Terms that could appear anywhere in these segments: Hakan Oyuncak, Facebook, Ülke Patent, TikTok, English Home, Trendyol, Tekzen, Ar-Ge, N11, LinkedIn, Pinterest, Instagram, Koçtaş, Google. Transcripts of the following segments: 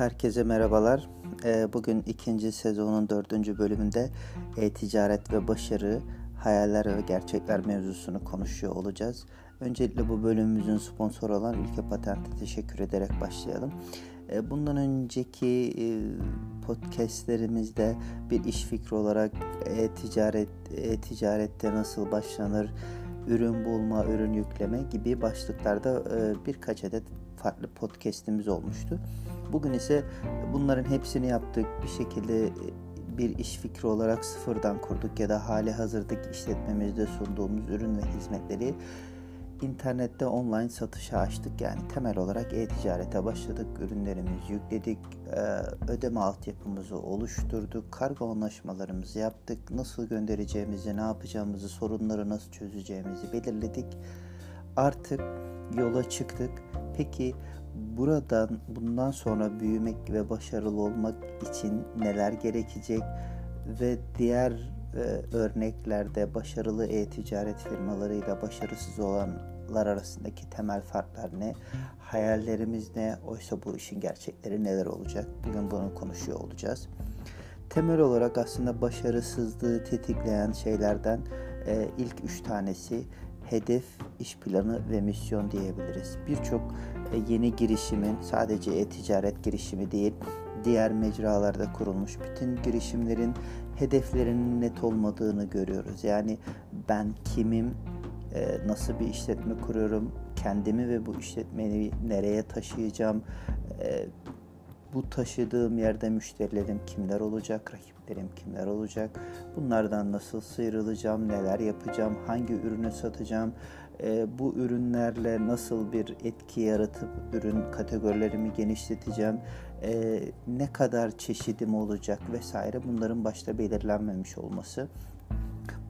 Herkese merhabalar. Bugün 2. sezonun 4. bölümünde ticaret ve başarı, hayaller ve gerçekler mevzusunu konuşuyor olacağız. Öncelikle bu bölümümüzün sponsoru olan Ülke Patent'e teşekkür ederek başlayalım. Bundan önceki podcastlerimizde bir iş fikri olarak ticarette nasıl başlanır, ürün bulma, ürün yükleme gibi başlıklarda birkaç adet farklı podcast'imiz olmuştu. Bugün ise bunların hepsini yaptık. Bir şekilde bir iş fikri olarak sıfırdan kurduk ya da hali hazırdaki işletmemizde sunduğumuz ürün ve hizmetleri internette online satışa açtık. Yani temel olarak e-ticarete başladık, ürünlerimizi yükledik, ödeme altyapımızı oluşturduk, kargo anlaşmalarımızı yaptık, nasıl göndereceğimizi, ne yapacağımızı, sorunları nasıl çözeceğimizi belirledik. Artık yola çıktık. Peki bundan sonra büyümek ve başarılı olmak için neler gerekecek ve diğer örneklerde başarılı e-ticaret firmalarıyla başarısız olanlar arasındaki temel farklar ne? Hayallerimiz ne? Oysa bu işin gerçekleri neler olacak? Bugün bunu konuşuyor olacağız. Temel olarak aslında başarısızlığı tetikleyen şeylerden ilk 3 tanesi hedef, iş planı ve misyon diyebiliriz. Birçok yeni girişimin sadece e-ticaret girişimi değil, diğer mecralarda kurulmuş bütün girişimlerin hedeflerinin net olmadığını görüyoruz. Yani ben kimim, nasıl bir işletme kuruyorum, kendimi ve bu işletmeyi nereye taşıyacağım, bu taşıdığım yerde müşterilerim kimler olacak, rakiplerim kimler olacak, bunlardan nasıl sıyrılacağım, neler yapacağım, hangi ürünü satacağım, bu ürünlerle nasıl bir etki yaratıp ürün kategorilerimi genişleteceğim, ne kadar çeşidim olacak vesaire, bunların başta belirlenmemiş olması.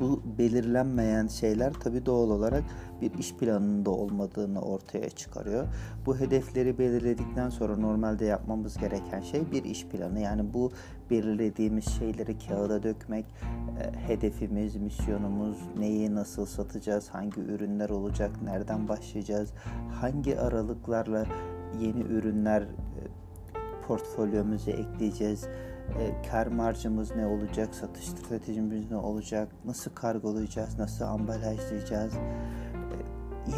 Bu belirlenmeyen şeyler tabii doğal olarak bir iş planında olmadığını ortaya çıkarıyor. Bu hedefleri belirledikten sonra normalde yapmamız gereken şey bir iş planı. Yani bu belirlediğimiz şeyleri kağıda dökmek, hedefimiz, misyonumuz, neyi nasıl satacağız, hangi ürünler olacak, nereden başlayacağız, hangi aralıklarla yeni ürünler portfolyomuza ekleyeceğiz, kar marjımız ne olacak, satış stratejimiz ne olacak, nasıl kargolayacağız, nasıl ambalajlayacağız,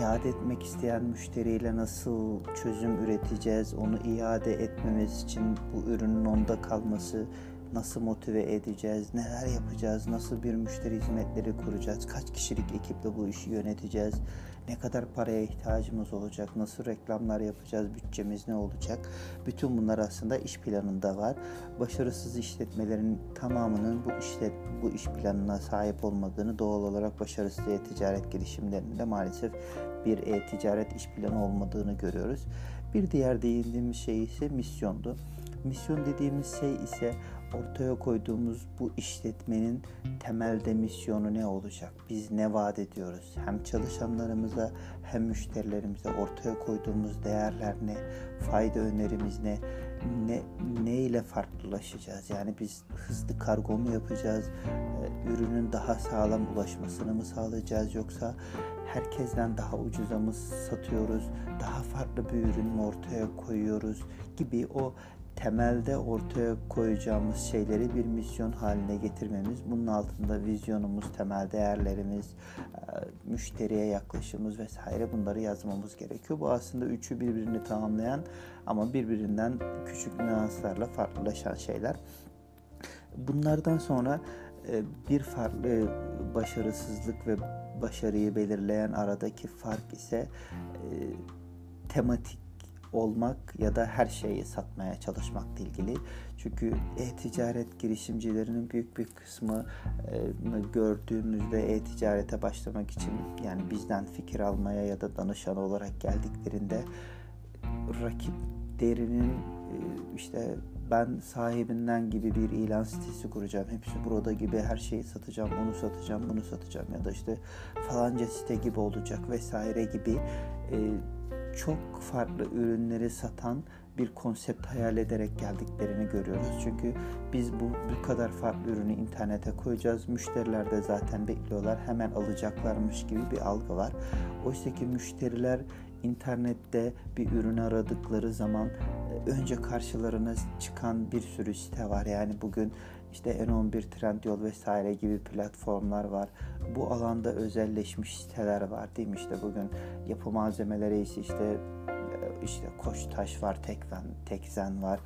iade etmek isteyen müşteriyle nasıl çözüm üreteceğiz, onu iade etmemiz için bu ürünün onda kalması, nasıl motive edeceğiz, neler yapacağız, nasıl bir müşteri hizmetleri kuracağız, kaç kişilik ekiple bu işi yöneteceğiz, ne kadar paraya ihtiyacımız olacak, nasıl reklamlar yapacağız, bütçemiz ne olacak? Bütün bunlar aslında iş planında var. Başarısız işletmelerin tamamının bu iş planına sahip olmadığını, doğal olarak başarısız e-ticaret girişimlerinde maalesef bir e-ticaret iş planı olmadığını görüyoruz. Bir diğer değindiğimiz şey ise misyondu. Misyon dediğimiz şey ise ortaya koyduğumuz bu işletmenin temelde misyonu ne olacak? Biz ne vaat ediyoruz? Hem çalışanlarımıza hem müşterilerimize ortaya koyduğumuz değerler ne? Fayda önerimiz ne? Ne ile farklılaşacağız? Yani biz hızlı kargo mu yapacağız? Ürünün daha sağlam ulaşmasını mı sağlayacağız? Yoksa herkesten daha ucuza mı satıyoruz? Daha farklı bir ürün mü ortaya koyuyoruz? Gibi o temelde ortaya koyacağımız şeyleri bir misyon haline getirmemiz, bunun altında vizyonumuz, temel değerlerimiz, müşteriye yaklaşımımız vesaire, bunları yazmamız gerekiyor. Bu aslında üçü birbirini tamamlayan ama birbirinden küçük nüanslarla farklılaşan şeyler. Bunlardan sonra bir farklı başarısızlık ve başarıyı belirleyen aradaki fark ise tematik olmak ya da her şeyi satmaya çalışmakla ilgili. Çünkü e-ticaret girişimcilerinin büyük bir kısmını gördüğümüzde e-ticarete başlamak için, yani bizden fikir almaya ya da danışan olarak geldiklerinde, rakiplerinin işte ben sahibinden gibi bir ilan sitesi kuracağım, hepsi burada gibi her şeyi satacağım, onu satacağım, bunu satacağım ya da işte falanca site gibi olacak vesaire gibi çok farklı ürünleri satan bir konsept hayal ederek geldiklerini görüyoruz. Çünkü biz bu kadar farklı ürünü internete koyacağız, müşteriler de zaten bekliyorlar, hemen alacaklarmış gibi bir algı var. Oysa ki müşteriler internette bir ürün aradıkları zaman önce karşılarına çıkan bir sürü site var. Yani bugün işte N11, Trendyol vesaire gibi platformlar var. Bu alanda özelleşmiş siteler var değil mi? İşte bugün yapı malzemeleri işte Koçtaş var, Tekzen var,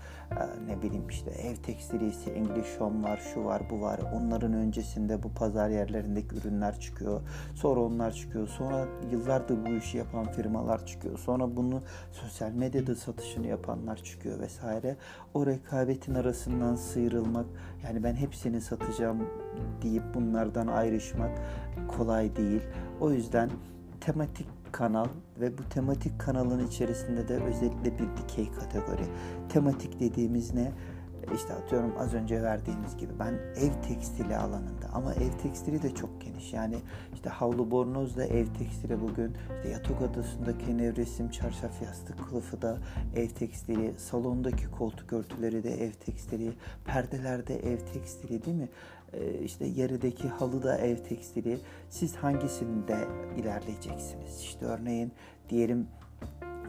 ne bileyim işte ev tekstilisi, English Home var, şu var, bu var. Onların öncesinde bu pazar yerlerindeki ürünler çıkıyor. Sonra onlar çıkıyor. Sonra yıllardır bu işi yapan firmalar çıkıyor. Sonra bunu sosyal medyada satışını yapanlar çıkıyor vesaire. O rekabetin arasından sıyrılmak, yani ben hepsini satacağım deyip bunlardan ayrışmak kolay değil. O yüzden tematik kanal ve bu tematik kanalın içerisinde de özellikle bir dikey kategori. Tematik dediğimiz ne? İşte atıyorum az önce verdiğimiz gibi ben ev tekstili alanında, ama ev tekstili de çok geniş. Yani işte havlu bornozla ev tekstili bugün, işte yatak odasındaki nevresim çarşaf yastık kılıfı da ev tekstili, salondaki koltuk örtüleri de ev tekstili, perdelerde ev tekstili değil mi? İşte yerdeki halı da ev tekstili. Siz hangisinde ilerleyeceksiniz? İşte örneğin diyelim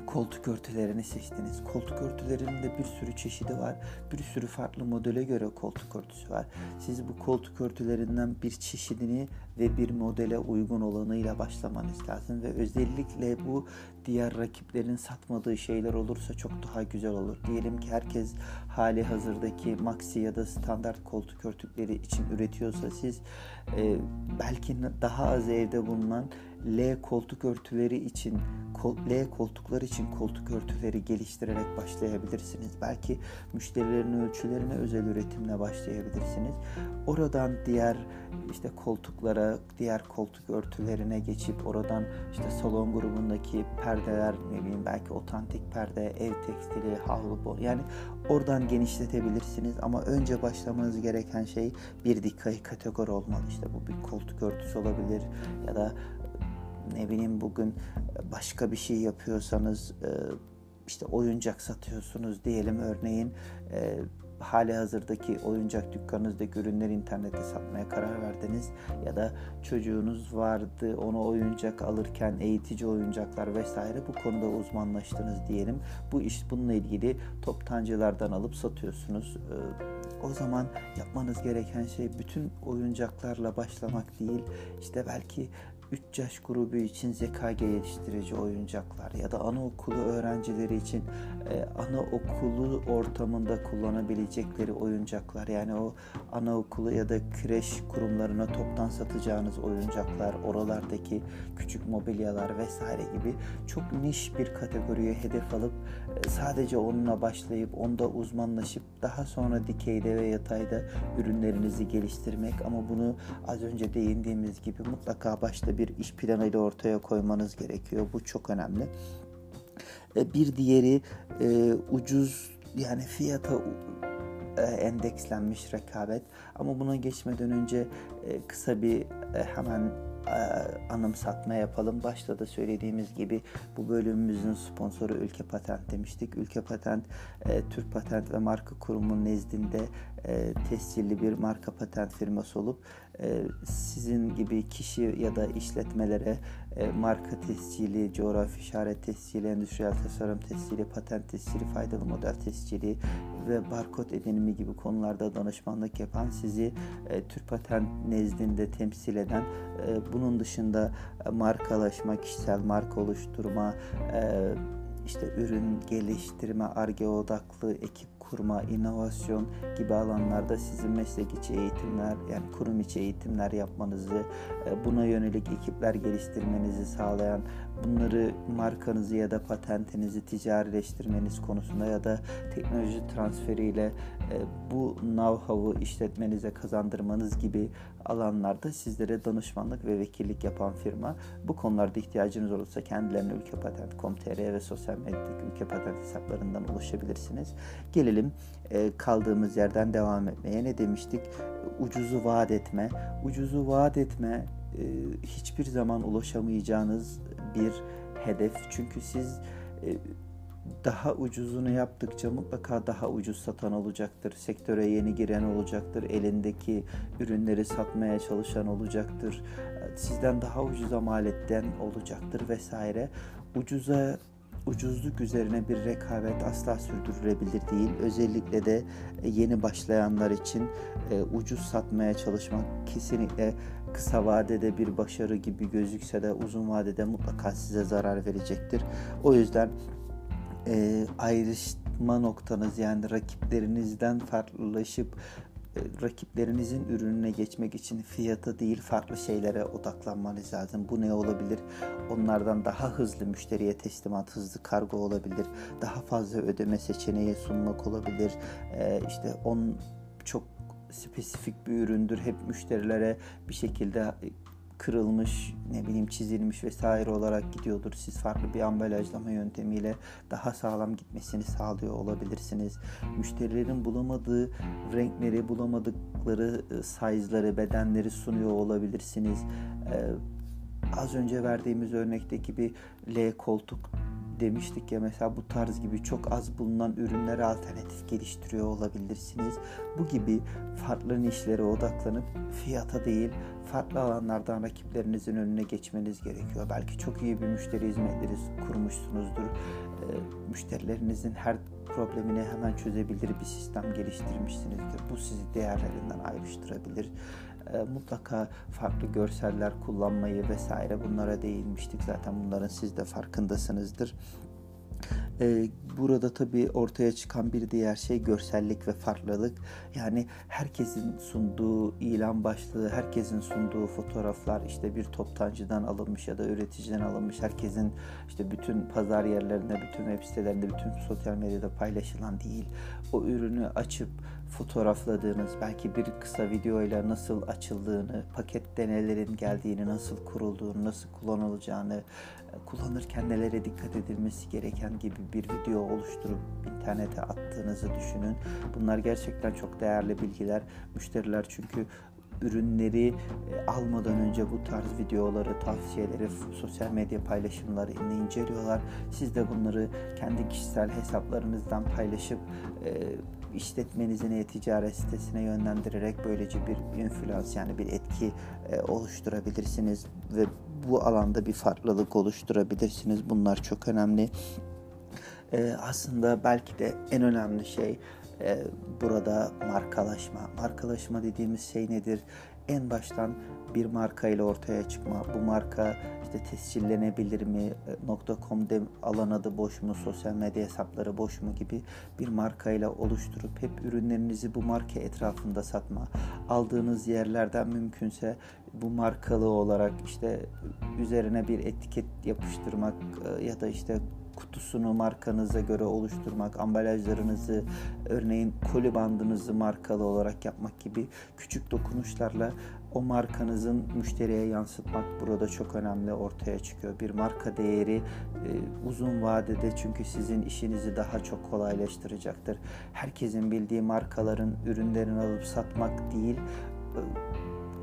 koltuk örtülerini seçtiniz. Koltuk örtülerinin de bir sürü çeşidi var. Bir sürü farklı modele göre koltuk örtüsü var. Siz bu koltuk örtülerinden bir çeşidini ve bir modele uygun olanıyla başlamanız lazım ve özellikle bu diğer rakiplerin satmadığı şeyler olursa çok daha güzel olur. Diyelim ki herkes hali hazırdaki maxi ya da standart koltuk örtükleri için üretiyorsa siz belki daha az evde bulunan L koltuklar için koltuk örtüleri geliştirerek başlayabilirsiniz. Belki müşterilerin ölçülerine özel üretimle başlayabilirsiniz. Oradan diğer işte koltuklara, diğer koltuk örtülerine geçip oradan işte salon grubundaki perdeler, ne bileyim belki otantik perde, ev tekstili, havlu bol. Yani oradan genişletebilirsiniz ama önce başlamanız gereken şey bir dikey kategori olmalı. İşte bu bir koltuk örtüsü olabilir ya da ne bileyim bugün başka bir şey yapıyorsanız işte oyuncak satıyorsunuz diyelim örneğin hali hazırdaki oyuncak dükkanınızdaki ürünleri internette satmaya karar verdiniz ya da çocuğunuz vardı ona oyuncak alırken eğitici oyuncaklar vesaire bu konuda uzmanlaştınız diyelim. Bu iş bununla ilgili toptancılardan alıp satıyorsunuz. O zaman yapmanız gereken şey bütün oyuncaklarla başlamak değil, işte belki 3 yaş grubu için zeka geliştirici oyuncaklar ya da anaokulu öğrencileri için anaokulu ortamında kullanabilecekleri oyuncaklar, yani o anaokulu ya da kreş kurumlarına toptan satacağınız oyuncaklar, oralardaki küçük mobilyalar vesaire gibi çok niş bir kategoriye hedef alıp sadece onunla başlayıp onda uzmanlaşıp daha sonra dikeyde ve yatayda ürünlerinizi geliştirmek, ama bunu az önce değindiğimiz gibi mutlaka başta bir iş planıyla ortaya koymanız gerekiyor. Bu çok önemli. Bir diğeri ucuz, yani fiyata endekslenmiş rekabet. Ama buna geçmeden önce kısa bir hemen anımsatma yapalım. Başta da söylediğimiz gibi bu bölümümüzün sponsoru Ülke Patent demiştik. Ülke Patent, Türk Patent ve Marka Kurumu nezdinde tescilli bir marka patent firması olup sizin gibi kişi ya da işletmelere marka tescili, coğrafi işaret tescili, endüstriyel tasarım tescili, patent tescili, faydalı model tescili ve barkod edinimi gibi konularda danışmanlık yapan, sizi Türk Patent nezdinde temsil eden, bunun dışında markalaşma, kişisel marka oluşturma, işte ürün geliştirme, Ar-Ge odaklı ekip kurma, inovasyon gibi alanlarda sizin meslek içi eğitimler, yani kurum içi eğitimler yapmanızı, buna yönelik ekipler geliştirmenizi sağlayan, bunları markanızı ya da patentinizi ticarileştirmeniz konusunda ya da teknoloji transferiyle bu know-how'u işletmenize kazandırmanız gibi alanlarda sizlere danışmanlık ve vekillik yapan firma. Bu konularda ihtiyacınız olursa kendilerine ülkepatent.com.tr ve sosyal medyadaki Ülke Patent hesaplarından ulaşabilirsiniz. Gelelim kaldığımız yerden devam etmeye. Ne demiştik? Ucuzu vaat etme. Ucuzu vaat etme hiçbir zaman ulaşamayacağınız bir hedef. Çünkü siz daha ucuzunu yaptıkça mutlaka daha ucuz satan olacaktır. Sektöre yeni giren olacaktır. Elindeki ürünleri satmaya çalışan olacaktır. sizden daha ucuza maliyetten olacaktır vesaire. Ucuzluk üzerine bir rekabet asla sürdürülebilir değil. Özellikle de yeni başlayanlar için ucuz satmaya çalışmak kesinlikle kısa vadede bir başarı gibi gözükse de uzun vadede mutlaka size zarar verecektir. O yüzden ayrışma noktanız, yani rakiplerinizden farklılaşıp rakiplerinizin ürününe geçmek için fiyata değil farklı şeylere odaklanmanız lazım. Bu ne olabilir? Onlardan daha hızlı müşteriye teslimat, hızlı kargo olabilir. Daha fazla ödeme seçeneği sunmak olabilir. İşte çok spesifik bir üründür. Hep müşterilere bir şekilde kırılmış, çizilmiş vesaire olarak gidiyordur. Siz farklı bir ambalajlama yöntemiyle daha sağlam gitmesini sağlıyor olabilirsiniz. Müşterilerin bulamadığı renkleri, bulamadıkları size'ları, bedenleri sunuyor olabilirsiniz. Az önce verdiğimiz örnekteki bir L koltuk demiştik ya, mesela bu tarz gibi çok az bulunan ürünlere alternatif geliştiriyor olabilirsiniz. Bu gibi farklı nişlere odaklanıp fiyata değil farklı alanlardan rakiplerinizin önüne geçmeniz gerekiyor. Belki çok iyi bir müşteri hizmetleri kurmuşsunuzdur. Müşterilerinizin her problemini hemen çözebilir bir sistem geliştirmişsinizdir. Bu sizi diğerlerinden ayrıştırabilir. Mutlaka farklı görseller kullanmayı vesaire, bunlara değinmiştik. Zaten bunların siz de farkındasınızdır. Burada tabii ortaya çıkan bir diğer şey görsellik ve farklılık. Yani herkesin sunduğu ilan başlığı, herkesin sunduğu fotoğraflar, işte bir toptancıdan alınmış ya da üreticiden alınmış, herkesin işte bütün pazar yerlerinde, bütün web sitelerinde, bütün sosyal medyada paylaşılan değil. O ürünü açıp fotoğrafladığınız, belki bir kısa videoyla nasıl açıldığını, pakette nelerin geldiğini, nasıl kurulduğunu, nasıl kullanılacağını, kullanırken nelere dikkat edilmesi gereken gibi bir video oluşturup internete attığınızı düşünün. Bunlar gerçekten çok değerli bilgiler. Müşteriler çünkü ürünleri almadan önce bu tarz videoları, tavsiyeleri, sosyal medya paylaşımlarını inceliyorlar. Siz de bunları kendi kişisel hesaplarınızdan paylaşıp işletmenizin e-ticaret sitesine yönlendirerek böylece bir influence, yani bir etki oluşturabilirsiniz ve bu alanda bir farklılık oluşturabilirsiniz. Bunlar çok önemli. Aslında belki de en önemli şey burada markalaşma. Markalaşma dediğimiz şey nedir? En baştan bir marka ile ortaya çıkma. Bu marka işte tescillenebilir mi? .com alan adı boş mu? Sosyal medya hesapları boş mu? Gibi bir marka ile oluşturup hep ürünlerinizi bu marka etrafında satma. Aldığınız yerlerden mümkünse bu markalı olarak işte üzerine bir etiket yapıştırmak ya da işte kutusunu markanıza göre oluşturmak, ambalajlarınızı, örneğin koli bandınızı markalı olarak yapmak gibi küçük dokunuşlarla o markanızın müşteriye yansıtmak burada çok önemli ortaya çıkıyor. Bir marka değeri uzun vadede çünkü sizin işinizi daha çok kolaylaştıracaktır. Herkesin bildiği markaların ürünlerini alıp satmak değil,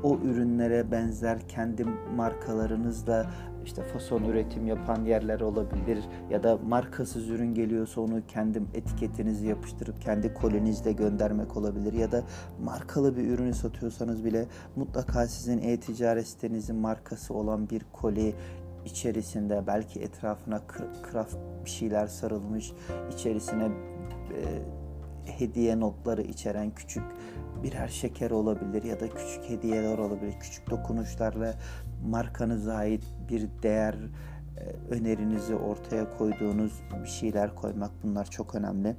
o ürünlere benzer kendi markalarınızla işte fason üretim yapan yerler olabilir ya da markasız ürün geliyorsa onu kendi etiketinizi yapıştırıp kendi kolinizle göndermek olabilir ya da markalı bir ürünü satıyorsanız bile mutlaka sizin e-ticaret sitenizin markası olan bir koli içerisinde, belki etrafına kraft bir şeyler sarılmış, içerisine hediye notları içeren küçük birer şeker olabilir ya da küçük hediyeler olabilir. Küçük dokunuşlarla markanıza ait bir değer, önerinizi ortaya koyduğunuz bir şeyler koymak, bunlar çok önemli.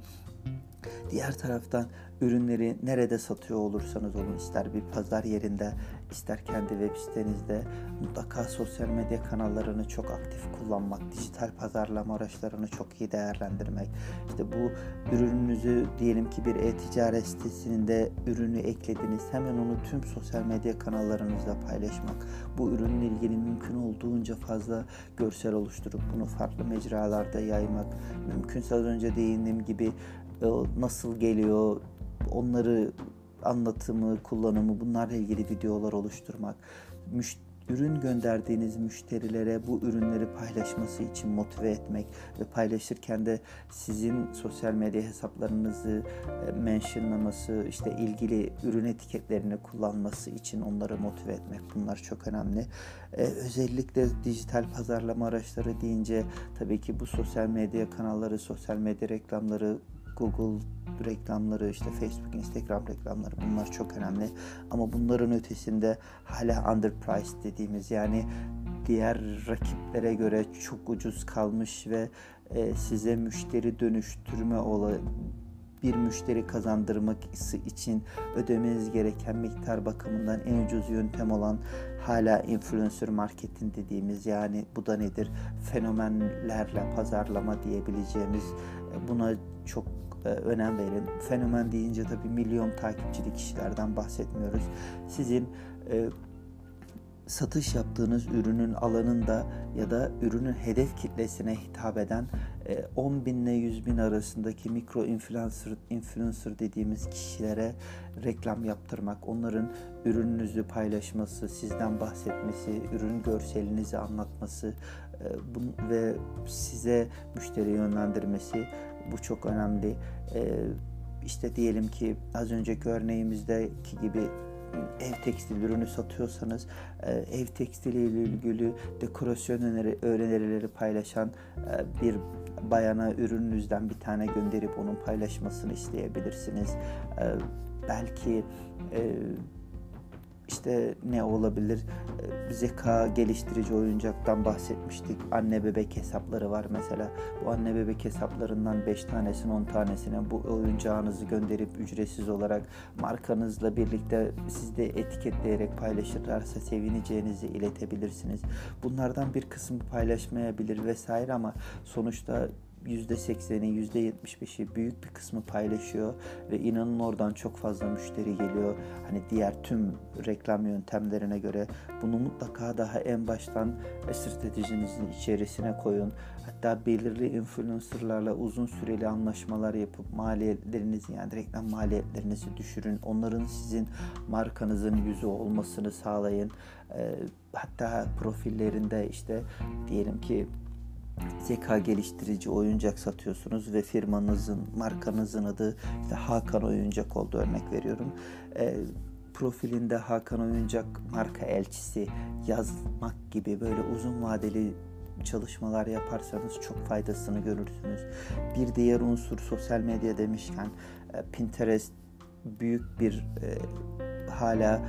Diğer taraftan ürünleri nerede satıyor olursanız olun, ister bir pazar yerinde, ister kendi web sitenizde, mutlaka sosyal medya kanallarını çok aktif kullanmak, dijital pazarlama araçlarını çok iyi değerlendirmek. İşte bu ürününüzü diyelim ki bir e-ticaret sitesinde ürünü eklediniz, hemen onu tüm sosyal medya kanallarınızla paylaşmak. Bu ürünle ilgili mümkün olduğunca fazla görsel oluşturup bunu farklı mecralarda yaymak. Mümkünse az önce değindiğim gibi nasıl geliyor, onları anlatımı, kullanımı, bunlarla ilgili videolar oluşturmak. ürün gönderdiğiniz müşterilere bu ürünleri paylaşması için motive etmek ve paylaşırken de sizin sosyal medya hesaplarınızı mentionlaması, işte ilgili ürün etiketlerini kullanması için onları motive etmek, bunlar çok önemli. Özellikle dijital pazarlama araçları deyince tabii ki bu sosyal medya kanalları, sosyal medya reklamları, Google reklamları, işte Facebook, Instagram reklamları, bunlar çok önemli. Ama bunların ötesinde hala underpriced dediğimiz, yani diğer rakiplere göre çok ucuz kalmış ve size müşteri dönüştürme olayı, bir müşteri kazandırması için ödemeniz gereken miktar bakımından en ucuz yöntem olan hala influencer marketing dediğimiz, yani bu da nedir? Fenomenlerle pazarlama diyebileceğimiz, buna çok önem verin. Fenomen deyince tabii milyon takipçili kişilerden bahsetmiyoruz. Sizin satış yaptığınız ürünün alanında ya da ürünün hedef kitlesine hitap eden 10 bin ile 100 bin arasındaki mikro influencer dediğimiz kişilere reklam yaptırmak, onların ürününüzü paylaşması, sizden bahsetmesi, ürün görselinizi anlatması ve size müşteri yönlendirmesi, bu çok önemli. İşte diyelim ki az önceki örneğimizdeki gibi ev tekstil ürünü satıyorsanız, ev tekstiliyle ilgili dekorasyon önerileri paylaşan bir bayana ürününüzden bir tane gönderip onun paylaşmasını isteyebilirsiniz. Belki işte ne olabilir? Zeka geliştirici oyuncaktan bahsetmiştik. Anne bebek hesapları var mesela. Bu anne bebek hesaplarından 5 tanesini 10 tanesine bu oyuncağınızı gönderip ücretsiz olarak markanızla birlikte siz de etiketleyerek paylaşırlarsa sevineceğinizi iletebilirsiniz. Bunlardan bir kısmı paylaşmayabilir vesaire ama sonuçta %80'i, %75'i, büyük bir kısmı paylaşıyor ve inanın oradan çok fazla müşteri geliyor. Hani diğer tüm reklam yöntemlerine göre bunu mutlaka daha en baştan stratejinizin içerisine koyun. Hatta belirli influencerlarla uzun süreli anlaşmalar yapıp maliyetlerinizi, yani reklam maliyetlerinizi düşürün. Onların sizin markanızın yüzü olmasını sağlayın. Hatta profillerinde işte diyelim ki zeka geliştirici oyuncak satıyorsunuz ve firmanızın, markanızın adı işte Hakan Oyuncak oldu, örnek veriyorum. Profilinde Hakan Oyuncak marka elçisi yazmak gibi böyle uzun vadeli çalışmalar yaparsanız çok faydasını görürsünüz. Bir diğer unsur sosyal medya demişken Pinterest büyük bir hala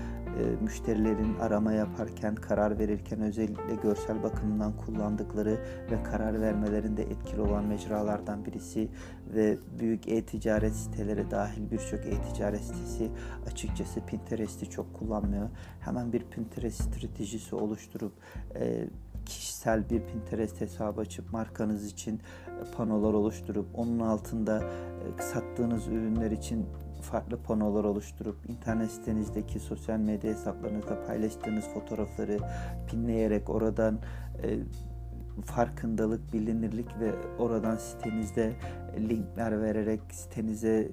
müşterilerin arama yaparken, karar verirken özellikle görsel bakımından kullandıkları ve karar vermelerinde etkili olan mecralardan birisi ve büyük e-ticaret siteleri dahil birçok e-ticaret sitesi açıkçası Pinterest'i çok kullanmıyor. Hemen bir Pinterest stratejisi oluşturup kişisel bir Pinterest hesabı açıp markanız için panolar oluşturup onun altında sattığınız ürünler için farklı panolar oluşturup internet sitenizdeki sosyal medya hesaplarınızda paylaştığınız fotoğrafları pinleyerek oradan farkındalık, bilinirlik ve oradan sitenizde linkler vererek sitenize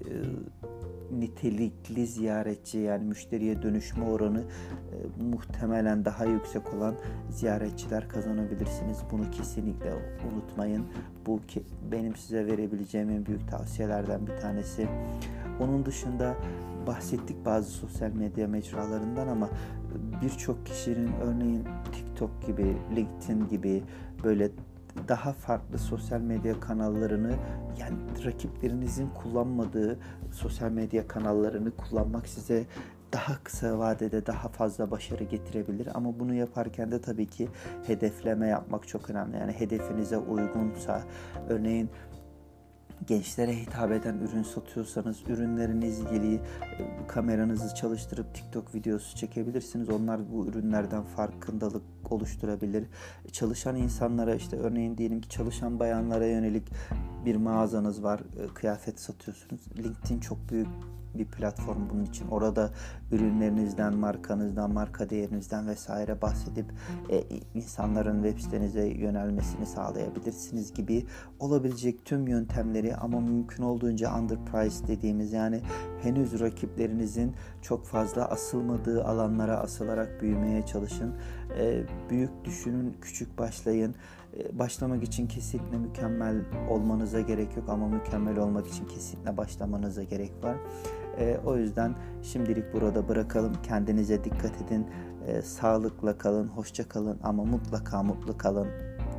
nitelikli ziyaretçi, yani müşteriye dönüşme oranı muhtemelen daha yüksek olan ziyaretçiler kazanabilirsiniz. Bunu kesinlikle unutmayın. Bu benim size verebileceğim en büyük tavsiyelerden bir tanesi. Onun dışında bahsettik bazı sosyal medya mecralarından ama birçok kişinin örneğin TikTok gibi, LinkedIn gibi böyle daha farklı sosyal medya kanallarını, yani rakiplerinizin kullanmadığı sosyal medya kanallarını kullanmak size daha kısa vadede daha fazla başarı getirebilir. Ama bunu yaparken de tabii ki hedefleme yapmak çok önemli. Yani hedefinize uygunsa, örneğin gençlere hitap eden ürün satıyorsanız ürünleriniz ilgili kameranızı çalıştırıp TikTok videosu çekebilirsiniz. Onlar bu ürünlerden farkındalık oluşturabilir. Çalışan insanlara, işte örneğin diyelim ki çalışan bayanlara yönelik bir mağazanız var, kıyafet satıyorsunuz. LinkedIn çok büyük bir platform bunun için. Orada ürünlerinizden, markanızdan, marka değerinizden vesaire bahsedip insanların web sitenize yönelmesini sağlayabilirsiniz gibi olabilecek tüm yöntemleri ama mümkün olduğunca underpriced dediğimiz, yani henüz rakiplerinizin çok fazla asılmadığı alanlara asılarak büyümeye çalışın. büyük düşünün, küçük başlayın. Başlamak için kesinlikle mükemmel olmanıza gerek yok ama mükemmel olmak için kesinlikle başlamanıza gerek var. O yüzden şimdilik burada bırakalım. Kendinize dikkat edin. Sağlıkla kalın, hoşça kalın ama mutlaka mutlu kalın.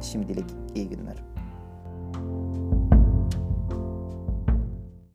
Şimdilik iyi günler.